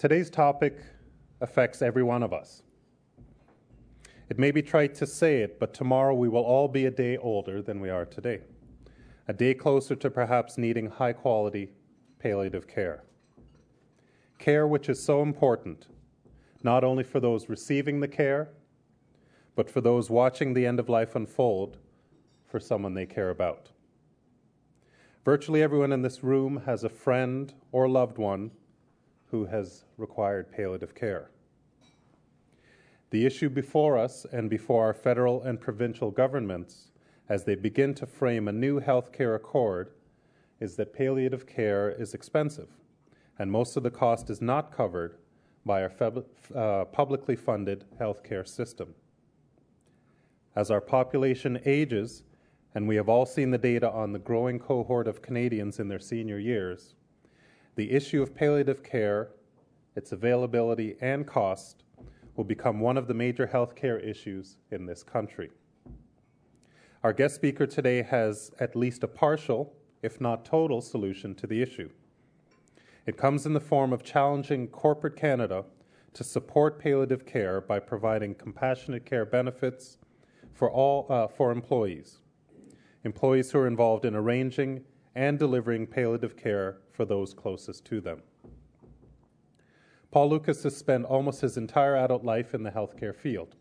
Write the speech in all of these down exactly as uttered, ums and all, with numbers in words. Today's topic affects every one of us. It may be trite to say it, but tomorrow we will all be a day older than we are today, a day closer to perhaps needing high-quality palliative care. Care which is so important, not only for those receiving the care, but for those watching the end of life unfold for someone they care about. Virtually everyone in this room has a friend or loved one who has required palliative care. The issue before us and before our federal and provincial governments as they begin to frame a new health care accord is that palliative care is expensive, and most of the cost is not covered by our feb- uh, publicly funded health care system. As our population ages, and we have all seen the data on the growing cohort of Canadians in their senior years, the issue of palliative care, its availability and cost, will become one of the major healthcare issues in this country. Our guest speaker today has at least a partial, if not total, solution to the issue. It comes in the form of challenging corporate Canada to support palliative care by providing compassionate care benefits for all uh, for employees, employees who are involved in arranging and delivering palliative care for those closest to them. Paul Lucas has spent almost his entire adult life in the healthcare field.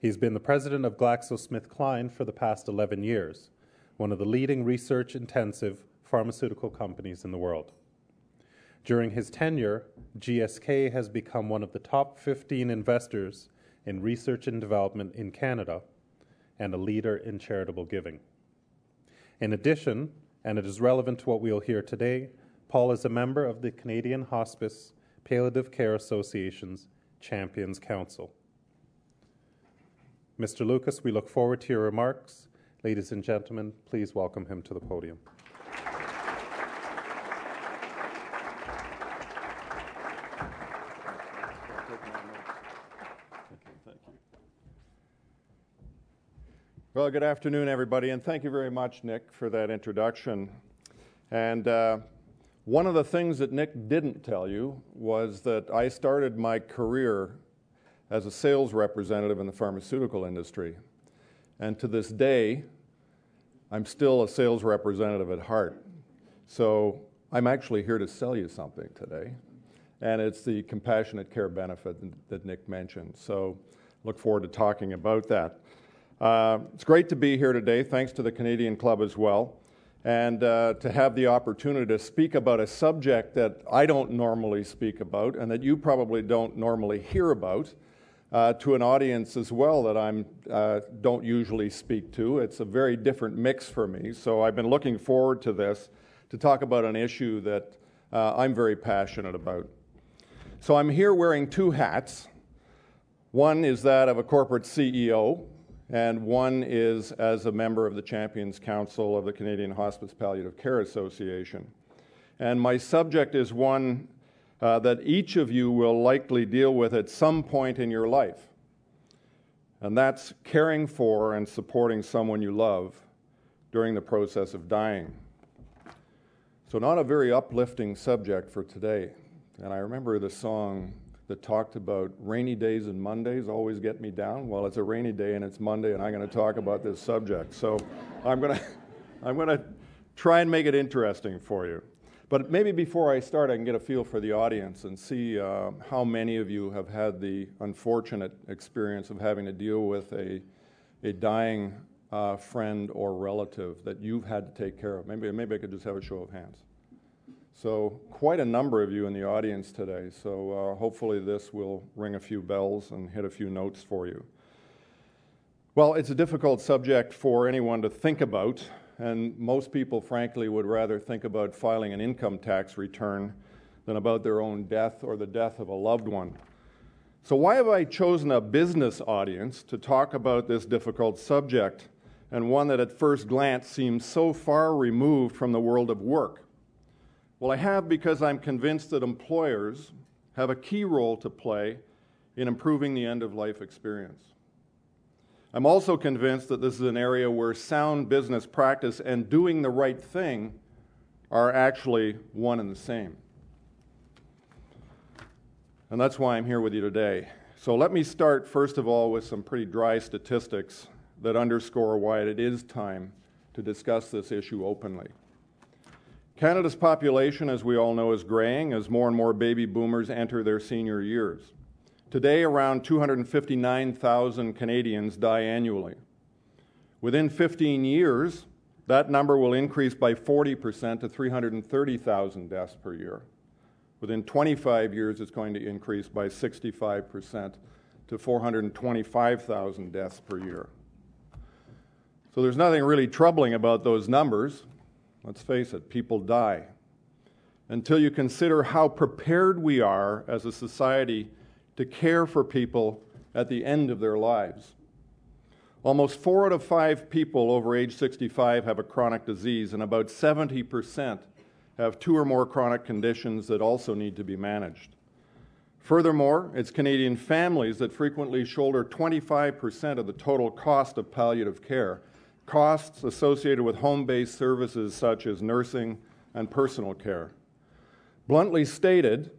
He's been the president of GlaxoSmithKline for the past eleven years, one of the leading research-intensive pharmaceutical companies in the world. During his tenure, G S K has become one of the top fifteen investors in research and development in Canada and a leader in charitable giving. In addition, and it is relevant to what we will hear today, Paul is a member of the Canadian Hospice Palliative Care Association's Champions Council. Mister Lucas, we look forward to your remarks. Ladies and gentlemen, please welcome him to the podium. Well, good afternoon, everybody, and thank you very much, Nick, for that introduction. And uh, one of the things that Nick didn't tell you was that I started my career as a sales representative in the pharmaceutical industry. And to this day, I'm still a sales representative at heart. So I'm actually here to sell you something today, and it's the compassionate care benefit that Nick mentioned. So look forward to talking about that. Uh, it's great to be here today, thanks to the Canadian Club as well, and uh, to have the opportunity to speak about a subject that I don't normally speak about and that you probably don't normally hear about, uh, to an audience as well that I uh, don't usually speak to. It's a very different mix for me, so I've been looking forward to this, to talk about an issue that uh, I'm very passionate about. So I'm here wearing two hats. One is that of a corporate C E O, and one is as a member of the Champions Council of the Canadian Hospice Palliative Care Association. And my subject is one uh, that each of you will likely deal with at some point in your life, and that's caring for and supporting someone you love during the process of dying. So not a very uplifting subject for today. And I remember the song that talked about rainy days and Mondays always get me down. Well, it's a rainy day and it's Monday, and I'm going to talk about this subject. So I'm going to I'm going to try and make it interesting for you. But maybe before I start, I can get a feel for the audience and see uh, how many of you have had the unfortunate experience of having to deal with a, a dying uh, friend or relative that you've had to take care of. Maybe, maybe I could just have a show of hands. So quite a number of you in the audience today, so uh, hopefully this will ring a few bells and hit a few notes for you. Well, it's a difficult subject for anyone to think about, and most people, frankly, would rather think about filing an income tax return than about their own death or the death of a loved one. So why have I chosen a business audience to talk about this difficult subject, and one that at first glance seems so far removed from the world of work? Well, I have because I'm convinced that employers have a key role to play in improving the end-of-life experience. I'm also convinced that this is an area where sound business practice and doing the right thing are actually one and the same. and that's why I'm here with you today. So let me start, first of all, with some pretty dry statistics that underscore why it is time to discuss this issue openly. Canada's population, as we all know, is graying as more and more baby boomers enter their senior years. Today, around two hundred fifty-nine thousand Canadians die annually. Within fifteen years, that number will increase by forty percent to three hundred thirty thousand deaths per year. Within twenty-five years, it's going to increase by sixty-five percent to four hundred twenty-five thousand deaths per year. So there's nothing really troubling about those numbers. Let's face it, people die. Until you consider how prepared we are as a society to care for people at the end of their lives. Almost four out of five people over age sixty-five have a chronic disease, and about seventy percent have two or more chronic conditions that also need to be managed. Furthermore, it's Canadian families that frequently shoulder twenty-five percent of the total cost of palliative care, costs associated with home-based services such as nursing and personal care. Bluntly stated,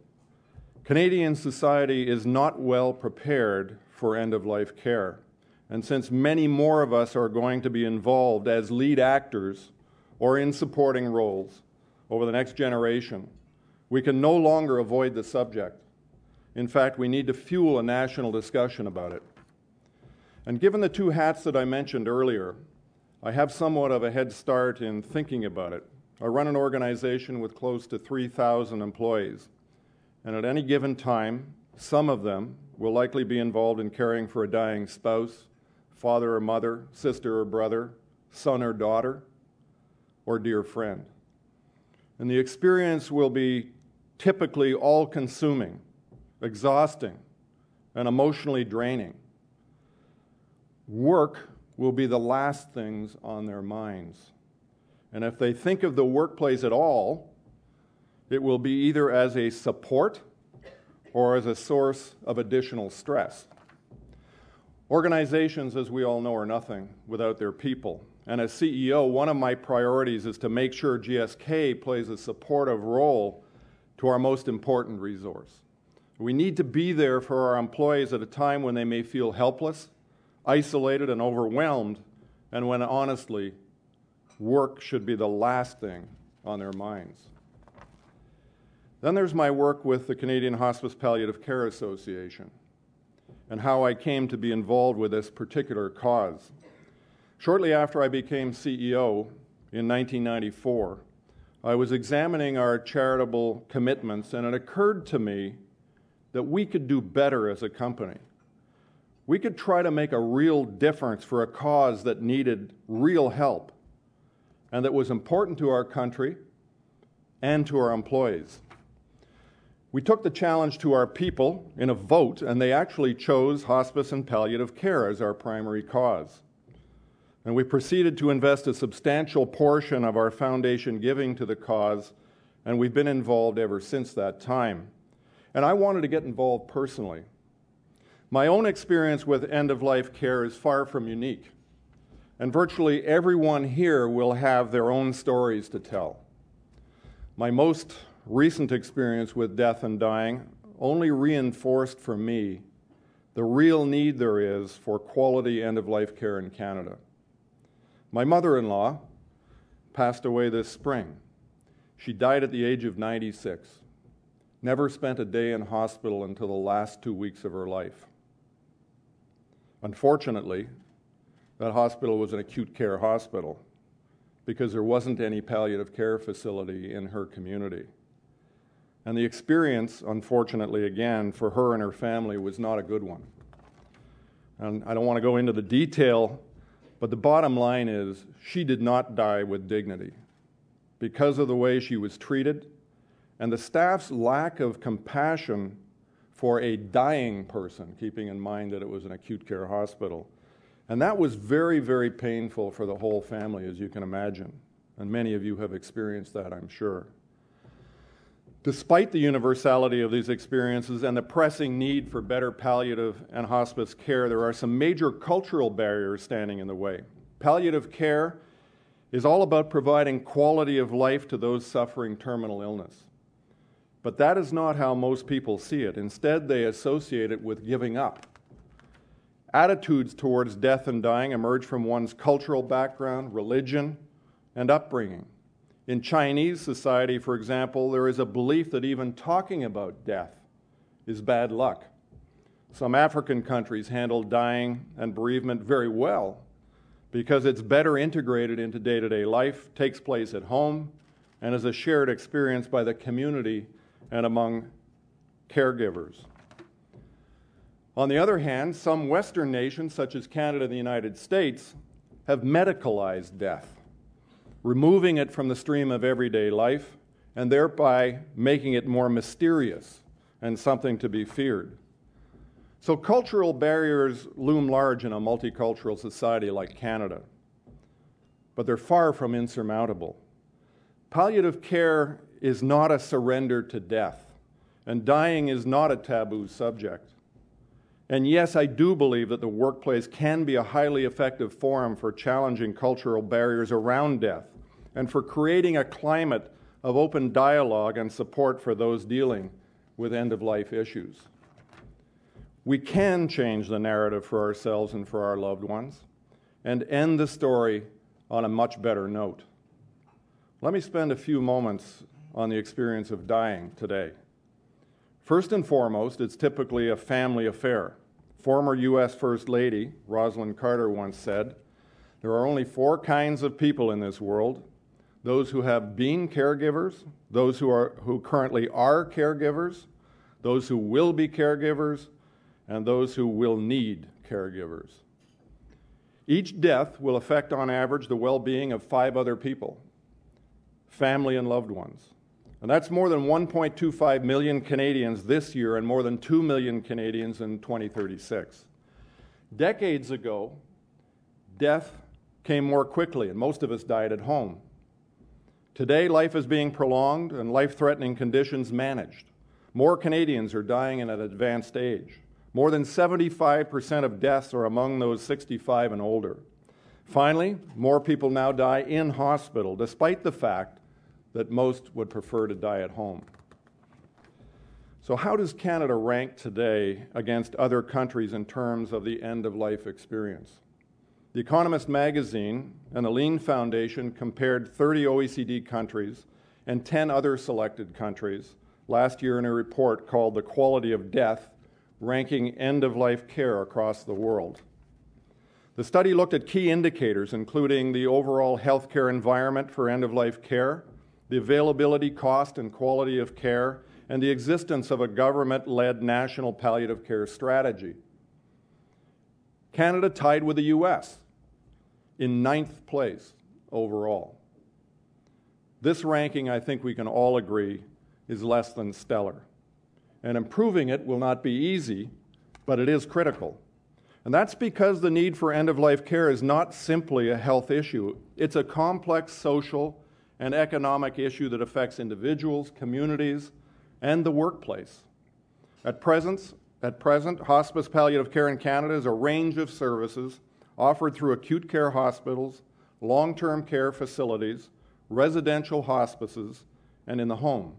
Canadian society is not well prepared for end-of-life care. And since many more of us are going to be involved as lead actors or in supporting roles over the next generation, we can no longer avoid the subject. In fact, we need to fuel a national discussion about it. And given the two hats that I mentioned earlier, I have somewhat of a head start in thinking about it. I run an organization with close to three thousand employees, and at any given time, some of them will likely be involved in caring for a dying spouse, father or mother, sister or brother, son or daughter, or dear friend. And the experience will be typically all-consuming, exhausting, and emotionally draining. Work will be the last things on their minds. And if they think of the workplace at all, it will be either as a support or as a source of additional stress. Organizations, as we all know, are nothing without their people. And as C E O, one of my priorities is to make sure G S K plays a supportive role to our most important resource. We need to be there for our employees at a time when they may feel helpless, isolated, and overwhelmed, and when, honestly, work should be the last thing on their minds. Then there's my work with the Canadian Hospice Palliative Care Association and how I came to be involved with this particular cause. Shortly after I became C E O in nineteen ninety-four, I was examining our charitable commitments, and it occurred to me that we could do better as a company. We could try to make a real difference for a cause that needed real help and that was important to our country and to our employees. We took the challenge to our people in a vote, and they actually chose hospice and palliative care as our primary cause. And we proceeded to invest a substantial portion of our foundation giving to the cause, and we've been involved ever since that time. And I wanted to get involved personally. My own experience with end-of-life care is far from unique, and virtually everyone here will have their own stories to tell. My most recent experience with death and dying only reinforced for me the real need there is for quality end-of-life care in Canada. My mother-in-law passed away this spring. She died at the age of ninety-six, never spent a day in hospital until the last two weeks of her life. Unfortunately, that hospital was an acute care hospital because there wasn't any palliative care facility in her community. And the experience, unfortunately, again, for her and her family was not a good one. And I don't want to go into the detail, but the bottom line is she did not die with dignity because of the way she was treated and the staff's lack of compassion for a dying person, keeping in mind that it was an acute care hospital. And that was very, very painful for the whole family, as you can imagine. And many of you have experienced that, I'm sure. Despite the universality of these experiences and the pressing need for better palliative and hospice care, there are some major cultural barriers standing in the way. Palliative care is all about providing quality of life to those suffering terminal illness. But that is not how most people see it. Instead, they associate it with giving up. Attitudes towards death and dying emerge from one's cultural background, religion, and upbringing. In Chinese society, for example, there is a belief that even talking about death is bad luck. Some African countries handle dying and bereavement very well because it's better integrated into day-to-day life, takes place at home, and is a shared experience by the community and among caregivers. On the other hand, some Western nations, such as Canada and the United States, have medicalized death, removing it from the stream of everyday life and thereby making it more mysterious and something to be feared. So cultural barriers loom large in a multicultural society like Canada, but they're far from insurmountable. Palliative care is not a surrender to death, and dying is not a taboo subject. And yes, I do believe that the workplace can be a highly effective forum for challenging cultural barriers around death and for creating a climate of open dialogue and support for those dealing with end-of-life issues. We can change the narrative for ourselves and for our loved ones and end the story on a much better note. Let me spend a few moments on the experience of dying today. First and foremost, it's typically a family affair. Former U S First Lady Rosalynn Carter once said, "There are only four kinds of people in this world: those who have been caregivers, those who are who currently are caregivers, those who will be caregivers, and those who will need caregivers." Each death will affect, on average, the well-being of five other people, family and loved ones. And that's more than one point two five million Canadians this year and more than two million Canadians in twenty thirty-six. Decades ago, death came more quickly, and most of us died at home. Today, life is being prolonged and life-threatening conditions managed. More Canadians are dying at an advanced age. More than seventy-five percent of deaths are among those sixty-five and older. Finally, more people now die in hospital, despite the fact that most would prefer to die at home. So how does Canada rank today against other countries in terms of the end-of-life experience? The Economist magazine and the Lean Foundation compared thirty O E C D countries and ten other selected countries last year in a report called The Quality of Death, ranking end-of-life care across the world. The study looked at key indicators, including the overall healthcare environment for end-of-life care, the availability, cost, and quality of care, and the existence of a government-led national palliative care strategy. Canada tied with the U S in ninth place overall. This ranking, I think we can all agree, is less than stellar. And improving it will not be easy, but it is critical. And that's because the need for end-of-life care is not simply a health issue. It's a complex social an economic issue that affects individuals, communities, and the workplace. At present, at present, hospice palliative care in Canada is a range of services offered through acute care hospitals, long-term care facilities, residential hospices, and in the home.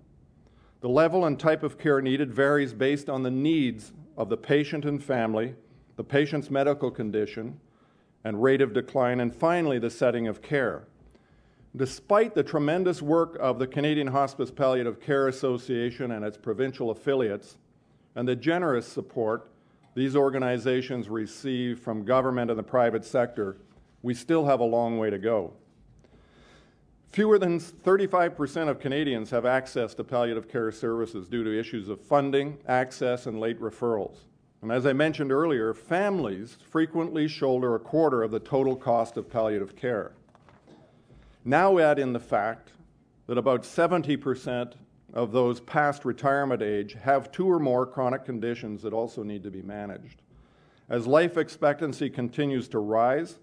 The level and type of care needed varies based on the needs of the patient and family, the patient's medical condition, and rate of decline, and finally, the setting of care. Despite the tremendous work of the Canadian Hospice Palliative Care Association and its provincial affiliates, and the generous support these organizations receive from government and the private sector, we still have a long way to go. Fewer than thirty-five percent of Canadians have access to palliative care services due to issues of funding, access, and late referrals. And as I mentioned earlier, families frequently shoulder a quarter of the total cost of palliative care. Now add in the fact that about seventy percent of those past retirement age have two or more chronic conditions that also need to be managed. As life expectancy continues to rise,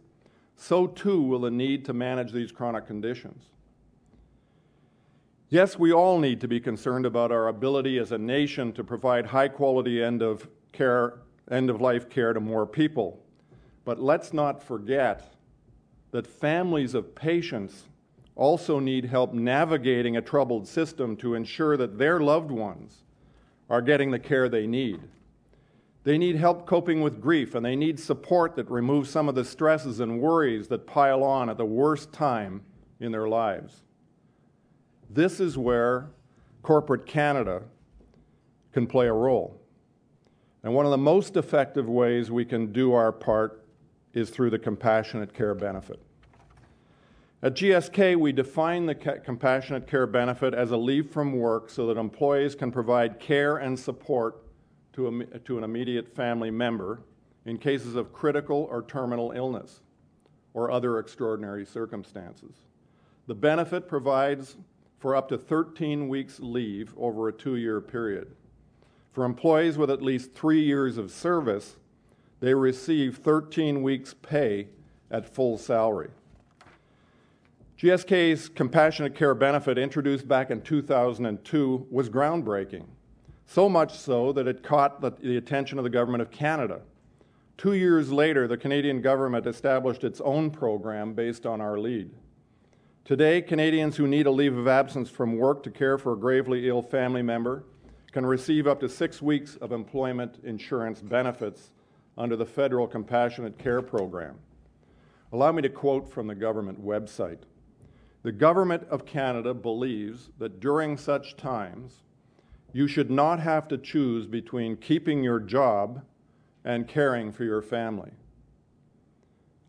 so too will the need to manage these chronic conditions. Yes, we all need to be concerned about our ability as a nation to provide high-quality end of care, end-of-life care to more people. But let's not forget that families of patients also need help navigating a troubled system to ensure that their loved ones are getting the care they need. They need help coping with grief, and they need support that removes some of the stresses and worries that pile on at the worst time in their lives. This is where corporate Canada can play a role. And one of the most effective ways we can do our part is through the compassionate care benefit. At G S K, we define the compassionate care benefit as a leave from work so that employees can provide care and support to, a, to an immediate family member in cases of critical or terminal illness or other extraordinary circumstances. The benefit provides for up to thirteen weeks leave over a two-year period. For employees with at least three years of service, they receive thirteen weeks pay at full salary. G S K's compassionate care benefit, introduced back in two thousand two, was groundbreaking, so much so that it caught the, the attention of the Government of Canada. Two years later, the Canadian government established its own program based on our lead. Today, Canadians who need a leave of absence from work to care for a gravely ill family member can receive up to six weeks of employment insurance benefits under the federal compassionate care program. Allow me to quote from the government website. "The Government of Canada believes that during such times, you should not have to choose between keeping your job and caring for your family."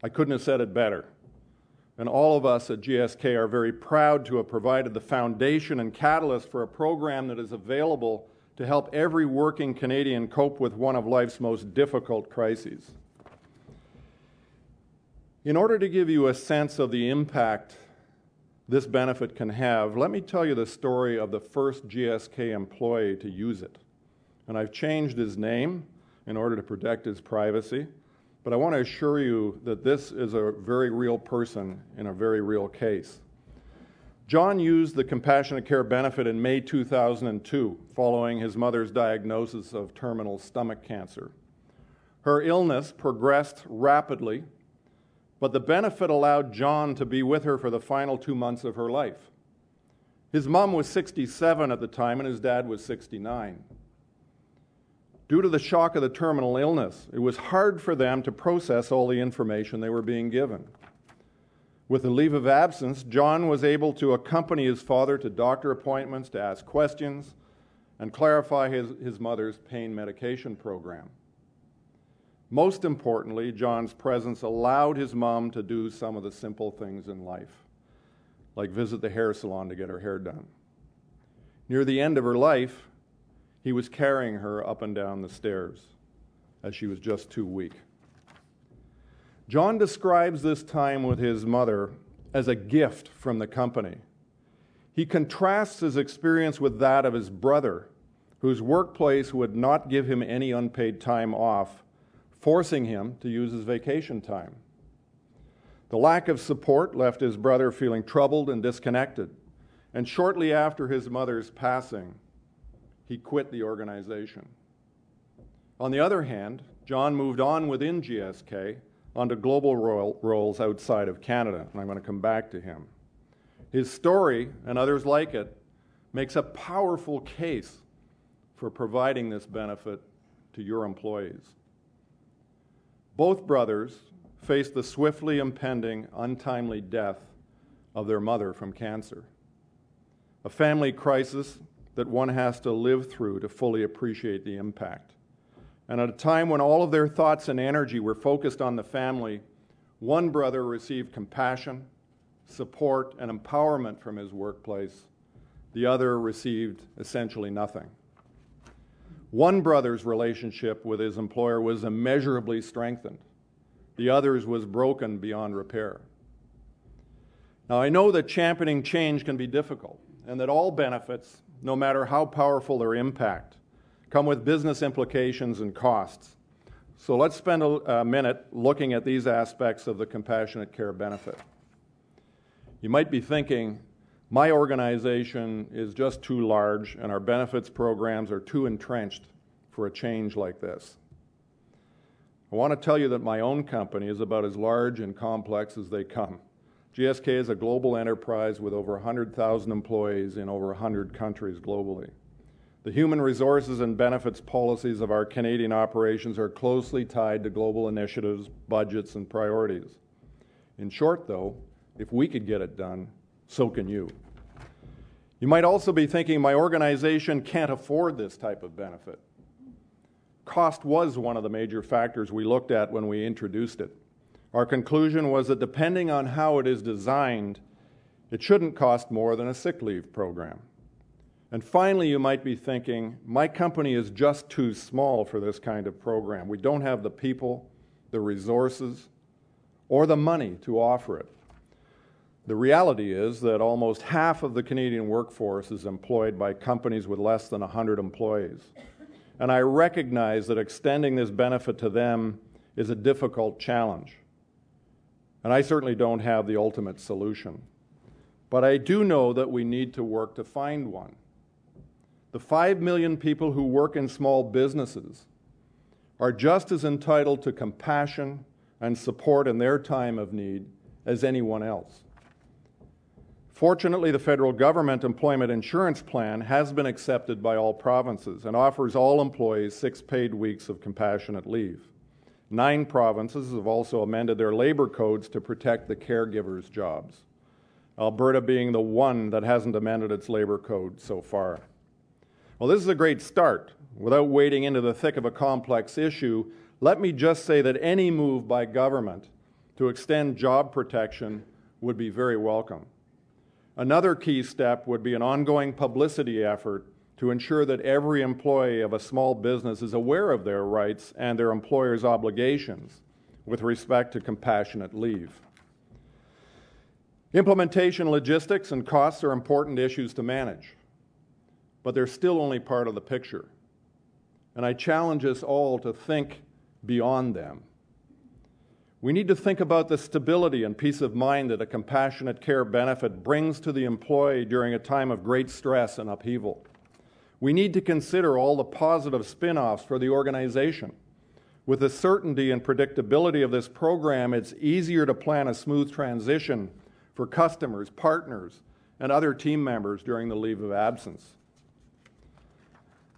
I couldn't have said it better. And all of us at G S K are very proud to have provided the foundation and catalyst for a program that is available to help every working Canadian cope with one of life's most difficult crises. In order to give you a sense of the impact this benefit can have, let me tell you the story of the first G S K employee to use it. And I've changed his name in order to protect his privacy, but I want to assure you that this is a very real person in a very real case. John used the compassionate care benefit in May two thousand two, following his mother's diagnosis of terminal stomach cancer. Her illness progressed rapidly, but the benefit allowed John to be with her for the final two months of her life. His mom was sixty-seven at the time, and his dad was sixty-nine. Due to the shock of the terminal illness, it was hard for them to process all the information they were being given. With the leave of absence, John was able to accompany his father to doctor appointments, to ask questions, and clarify his, his mother's pain medication program. Most importantly, John's presence allowed his mom to do some of the simple things in life, like visit the hair salon to get her hair done. Near the end of her life, he was carrying her up and down the stairs, as she was just too weak. John describes this time with his mother as a gift from the company. He contrasts his experience with that of his brother, whose workplace would not give him any unpaid time off, forcing him to use his vacation time. The lack of support left his brother feeling troubled and disconnected, and shortly after his mother's passing, he quit the organization. On the other hand, John moved on within G S K onto global roles outside of Canada, and I'm going to come back to him. His story, and others like it, makes a powerful case for providing this benefit to your employees. Both brothers faced the swiftly impending, untimely death of their mother from cancer, a family crisis that one has to live through to fully appreciate the impact. And at a time when all of their thoughts and energy were focused on the family, one brother received compassion, support, and empowerment from his workplace. The other received essentially nothing. One brother's relationship with his employer was immeasurably strengthened. The other's was broken beyond repair. Now, I know that championing change can be difficult, and that all benefits, no matter how powerful their impact, come with business implications and costs. So let's spend a, a minute looking at these aspects of the compassionate care benefit. You might be thinking, my organization is just too large and our benefits programs are too entrenched for a change like this. I want to tell you that my own company is about as large and complex as they come. G S K is a global enterprise with over one hundred thousand employees in over one hundred countries globally. The human resources and benefits policies of our Canadian operations are closely tied to global initiatives, budgets, and priorities. In short, though, if we could get it done, so can you. You might also be thinking, my organization can't afford this type of benefit. Cost was one of the major factors we looked at when we introduced it. Our conclusion was that depending on how it is designed, it shouldn't cost more than a sick leave program. And finally, you might be thinking, my company is just too small for this kind of program. We don't have the people, the resources, or the money to offer it. The reality is that almost half of the Canadian workforce is employed by companies with less than one hundred employees. And I recognize that extending this benefit to them is a difficult challenge. And I certainly don't have the ultimate solution. But I do know that we need to work to find one. The five million people who work in small businesses are just as entitled to compassion and support in their time of need as anyone else. Fortunately, the federal government employment insurance plan has been accepted by all provinces and offers all employees six paid weeks of compassionate leave. Nine provinces have also amended their labor codes to protect the caregivers' jobs, Alberta being the one that hasn't amended its labor code so far. Well, this is a great start. Without wading into the thick of a complex issue, let me just say that any move by government to extend job protection would be very welcome. Another key step would be an ongoing publicity effort to ensure that every employee of a small business is aware of their rights and their employer's obligations with respect to compassionate leave. Implementation logistics and costs are important issues to manage, but they're still only part of the picture. And I challenge us all to think beyond them. We need to think about the stability and peace of mind that a compassionate care benefit brings to the employee during a time of great stress and upheaval. We need to consider all the positive spin-offs for the organization. With the certainty and predictability of this program, it's easier to plan a smooth transition for customers, partners, and other team members during the leave of absence.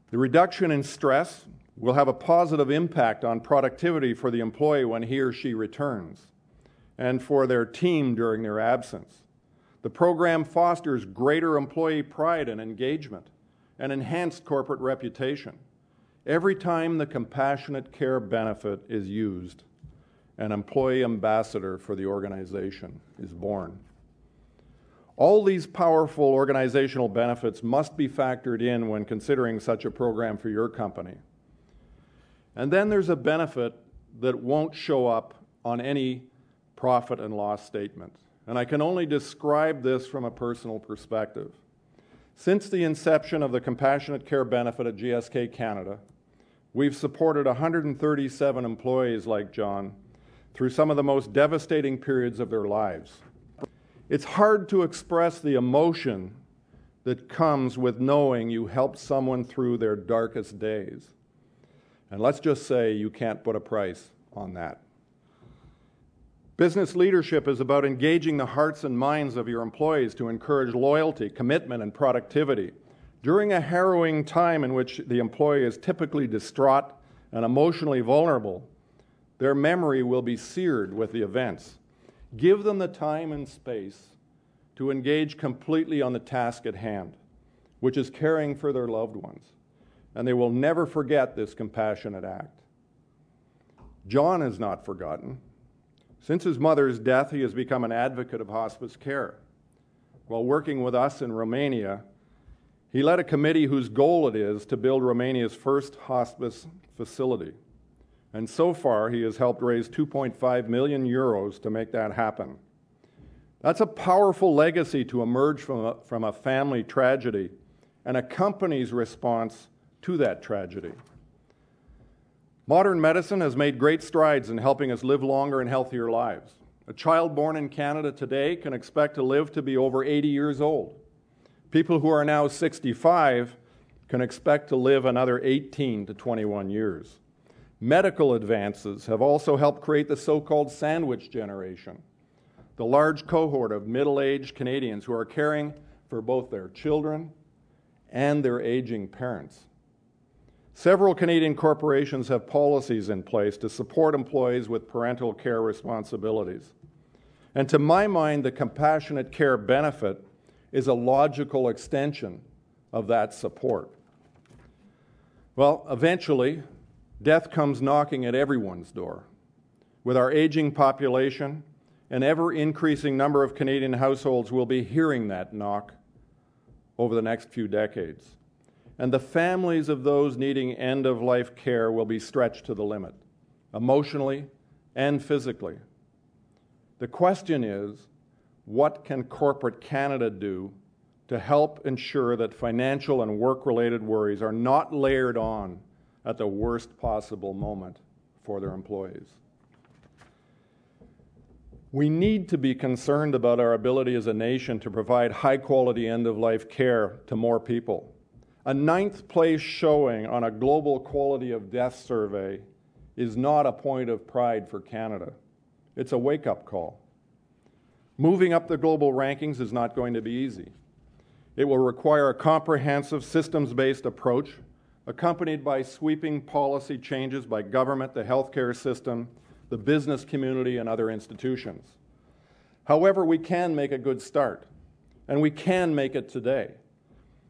The reduction in stress will have a positive impact on productivity for the employee when he or she returns, and for their team during their absence. The program fosters greater employee pride and engagement, and enhanced corporate reputation. Every time the compassionate care benefit is used, an employee ambassador for the organization is born. All these powerful organizational benefits must be factored in when considering such a program for your company. And then there's a benefit that won't show up on any profit and loss statement. And I can only describe this from a personal perspective. Since the inception of the Compassionate Care Benefit at G S K Canada, we've supported one hundred thirty-seven employees like John through some of the most devastating periods of their lives. It's hard to express the emotion that comes with knowing you helped someone through their darkest days. And let's just say you can't put a price on that. Business leadership is about engaging the hearts and minds of your employees to encourage loyalty, commitment, and productivity. During a harrowing time in which the employee is typically distraught and emotionally vulnerable, their memory will be seared with the events. Give them the time and space to engage completely on the task at hand, which is caring for their loved ones. And they will never forget this compassionate act. John is not forgotten. Since his mother's death, he has become an advocate of hospice care. While working with us in Romania, he led a committee whose goal it is to build Romania's first hospice facility. And so far, he has helped raise two point five million euros to make that happen. That's a powerful legacy to emerge from a, from a family tragedy and a company's response to that tragedy. Modern medicine has made great strides in helping us live longer and healthier lives. A child born in Canada today can expect to live to be over eighty years old. People who are now sixty-five can expect to live another eighteen to twenty-one years. Medical advances have also helped create the so-called sandwich generation, the large cohort of middle-aged Canadians who are caring for both their children and their aging parents. Several Canadian corporations have policies in place to support employees with parental care responsibilities. And to my mind, the compassionate care benefit is a logical extension of that support. Well, eventually, death comes knocking at everyone's door. With our aging population, an ever-increasing number of Canadian households will be hearing that knock over the next few decades. And the families of those needing end-of-life care will be stretched to the limit, emotionally and physically. The question is, what can corporate Canada do to help ensure that financial and work-related worries are not layered on at the worst possible moment for their employees? We need to be concerned about our ability as a nation to provide high-quality end-of-life care to more people. A ninth-place showing on a global quality of death survey is not a point of pride for Canada. It's a wake-up call. Moving up the global rankings is not going to be easy. It will require a comprehensive, systems-based approach, accompanied by sweeping policy changes by government, the healthcare system, the business community, and other institutions. However, we can make a good start, and we can make it today.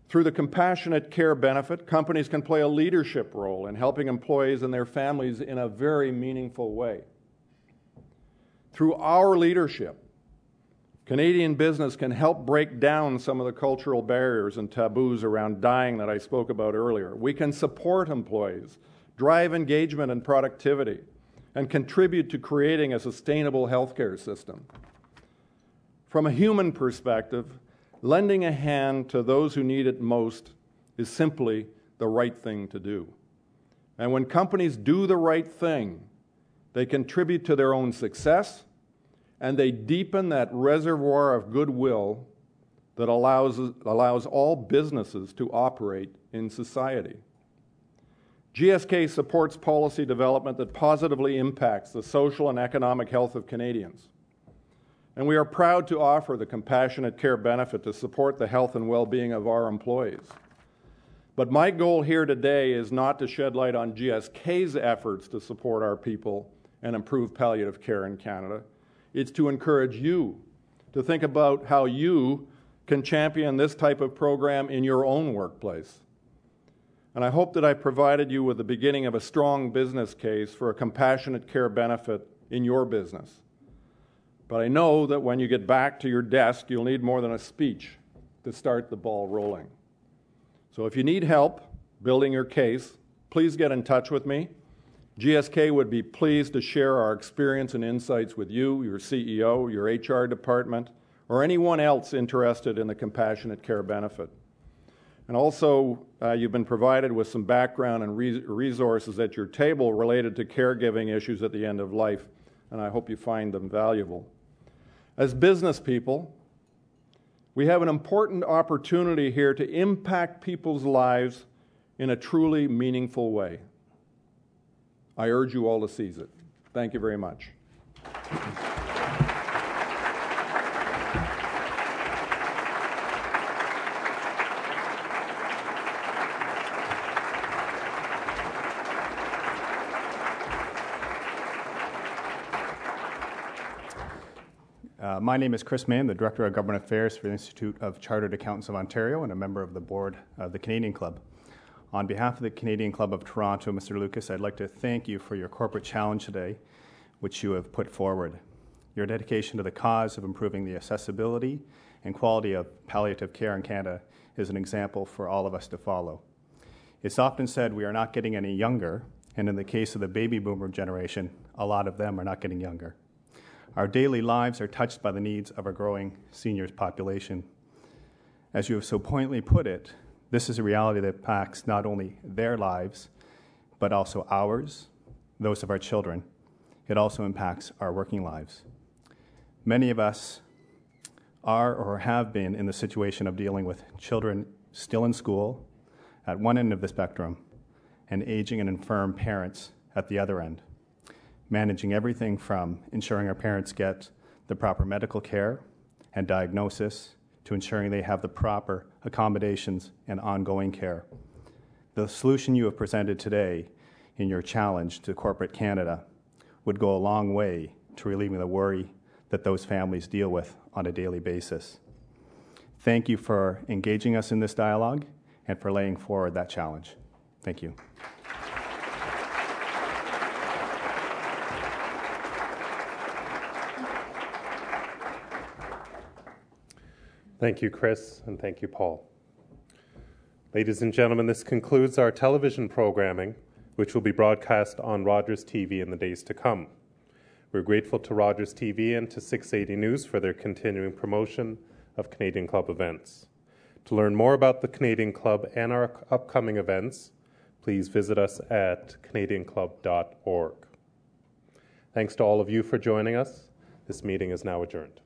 Through the compassionate care benefit, companies can play a leadership role in helping employees and their families in a very meaningful way. Through our leadership, Canadian business can help break down some of the cultural barriers and taboos around dying that I spoke about earlier. We can support employees, drive engagement and productivity, and contribute to creating a sustainable healthcare system. From a human perspective, lending a hand to those who need it most is simply the right thing to do. And when companies do the right thing, they contribute to their own success, and they deepen that reservoir of goodwill that allows, allows all businesses to operate in society. G S K supports policy development that positively impacts the social and economic health of Canadians. And we are proud to offer the compassionate care benefit to support the health and well-being of our employees. But my goal here today is not to shed light on G S K's efforts to support our people and improve palliative care in Canada. It's to encourage you to think about how you can champion this type of program in your own workplace. And I hope that I provided you with the beginning of a strong business case for a compassionate care benefit in your business. But I know that when you get back to your desk, you'll need more than a speech to start the ball rolling. So if you need help building your case, please get in touch with me. G S K would be pleased to share our experience and insights with you, your C E O, your H R department, or anyone else interested in the compassionate care benefit. And also, uh, you've been provided with some background and re- resources at your table related to caregiving issues at the end of life, and I hope you find them valuable. As business people, we have an important opportunity here to impact people's lives in a truly meaningful way. I urge you all to seize it. Thank you very much. Uh, my name is Chris Mann, the Director of Government Affairs for the Institute of Chartered Accountants of Ontario and a member of the board of the Canadian Club. On behalf of the Canadian Club of Toronto, Mister Lucas, I'd like to thank you for your corporate challenge today, which you have put forward. Your dedication to the cause of improving the accessibility and quality of palliative care in Canada is an example for all of us to follow. It's often said we are not getting any younger, and in the case of the baby boomer generation, a lot of them are not getting younger. Our daily lives are touched by the needs of our growing seniors population. As you have so pointedly put it, this is a reality that impacts not only their lives, but also ours, those of our children. It also impacts our working lives. Many of us are or have been in the situation of dealing with children still in school at one end of the spectrum and aging and infirm parents at the other end. Managing everything from ensuring our parents get the proper medical care and diagnosis, to ensuring they have the proper accommodations and ongoing care. The solution you have presented today in your challenge to corporate Canada would go a long way to relieving the worry that those families deal with on a daily basis. Thank you for engaging us in this dialogue and for laying forward that challenge. Thank you. Thank you, Chris, and thank you, Paul. Ladies and gentlemen, this concludes our television programming, which will be broadcast on Rogers T V in the days to come. We're grateful to Rogers T V and to six eighty News for their continuing promotion of Canadian Club events. To learn more about the Canadian Club and our upcoming events, please visit us at canadian club dot org. Thanks to all of you for joining us. This meeting is now adjourned.